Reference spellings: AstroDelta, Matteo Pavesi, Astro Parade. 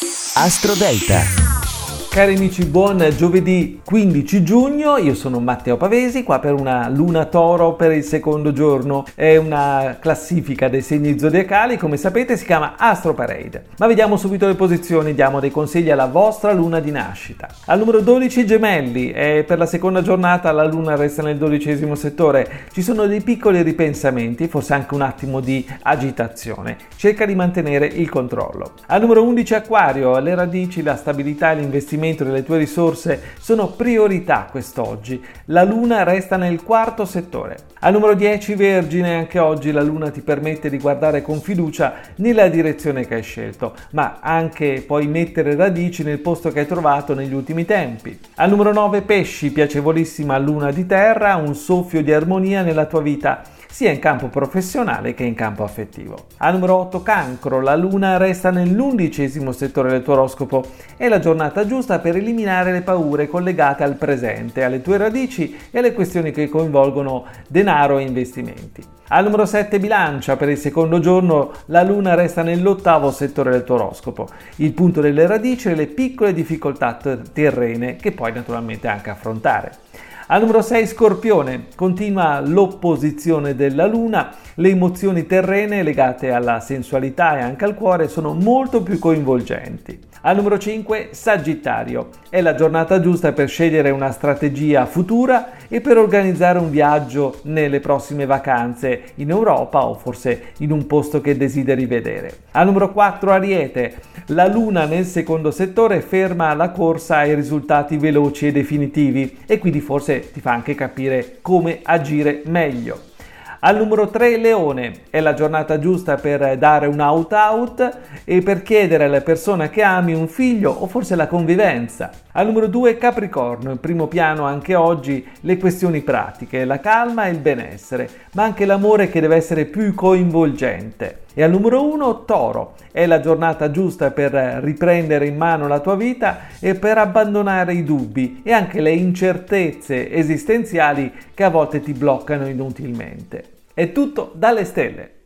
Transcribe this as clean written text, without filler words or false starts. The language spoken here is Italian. AstroDelta. Cari amici, buon giovedì 15 giugno, io sono Matteo Pavesi, qua per una luna toro per il secondo giorno. È una classifica dei segni zodiacali, come sapete si chiama Astro Parade. Ma vediamo subito le posizioni, diamo dei consigli alla vostra luna di nascita. Al numero 12 Gemelli, e per la seconda giornata la luna resta nel 12° settore. Ci sono dei piccoli ripensamenti, forse anche un attimo di agitazione. Cerca di mantenere il controllo. Al numero 11 Acquario, le radici, la stabilità e l'investimento delle tue risorse sono priorità quest'oggi. La luna resta nel 4° settore. Al numero 10 Vergine, anche oggi la luna ti permette di guardare con fiducia nella direzione che hai scelto, ma anche puoi mettere radici nel posto che hai trovato negli ultimi tempi. Al numero 9 Pesci, piacevolissima luna di terra, un soffio di armonia nella tua vita, sia in campo professionale che in campo affettivo. Al numero 8 Cancro, la luna resta nell'11° settore del tuo oroscopo, è la giornata giusta per eliminare le paure collegate al presente, alle tue radici e alle questioni che coinvolgono denaro e investimenti. Al numero 7 Bilancia, per il secondo giorno la luna resta nell'8° settore del tuo oroscopo, il punto delle radici e le piccole difficoltà terrene che puoi naturalmente anche affrontare. Al numero 6 Scorpione, continua l'opposizione della luna, le emozioni terrene legate alla sensualità e anche al cuore sono molto più coinvolgenti. Al numero 5 Sagittario, è la giornata giusta per scegliere una strategia futura e per organizzare un viaggio nelle prossime vacanze in Europa o forse in un posto che desideri vedere. Al numero 4 Ariete, la luna nel 2° settore ferma la corsa ai risultati veloci e definitivi e quindi forse ti fa anche capire come agire meglio. Al numero 3 Leone, è la giornata giusta per dare un out e per chiedere alla persona che ami un figlio o forse la convivenza. Al numero 2 Capricorno, in primo piano anche oggi le questioni pratiche, la calma e il benessere, ma anche l'amore che deve essere più coinvolgente. E al numero 1 Toro, è la giornata giusta per riprendere in mano la tua vita e per abbandonare i dubbi e anche le incertezze esistenziali che a volte ti bloccano inutilmente. È tutto dalle stelle.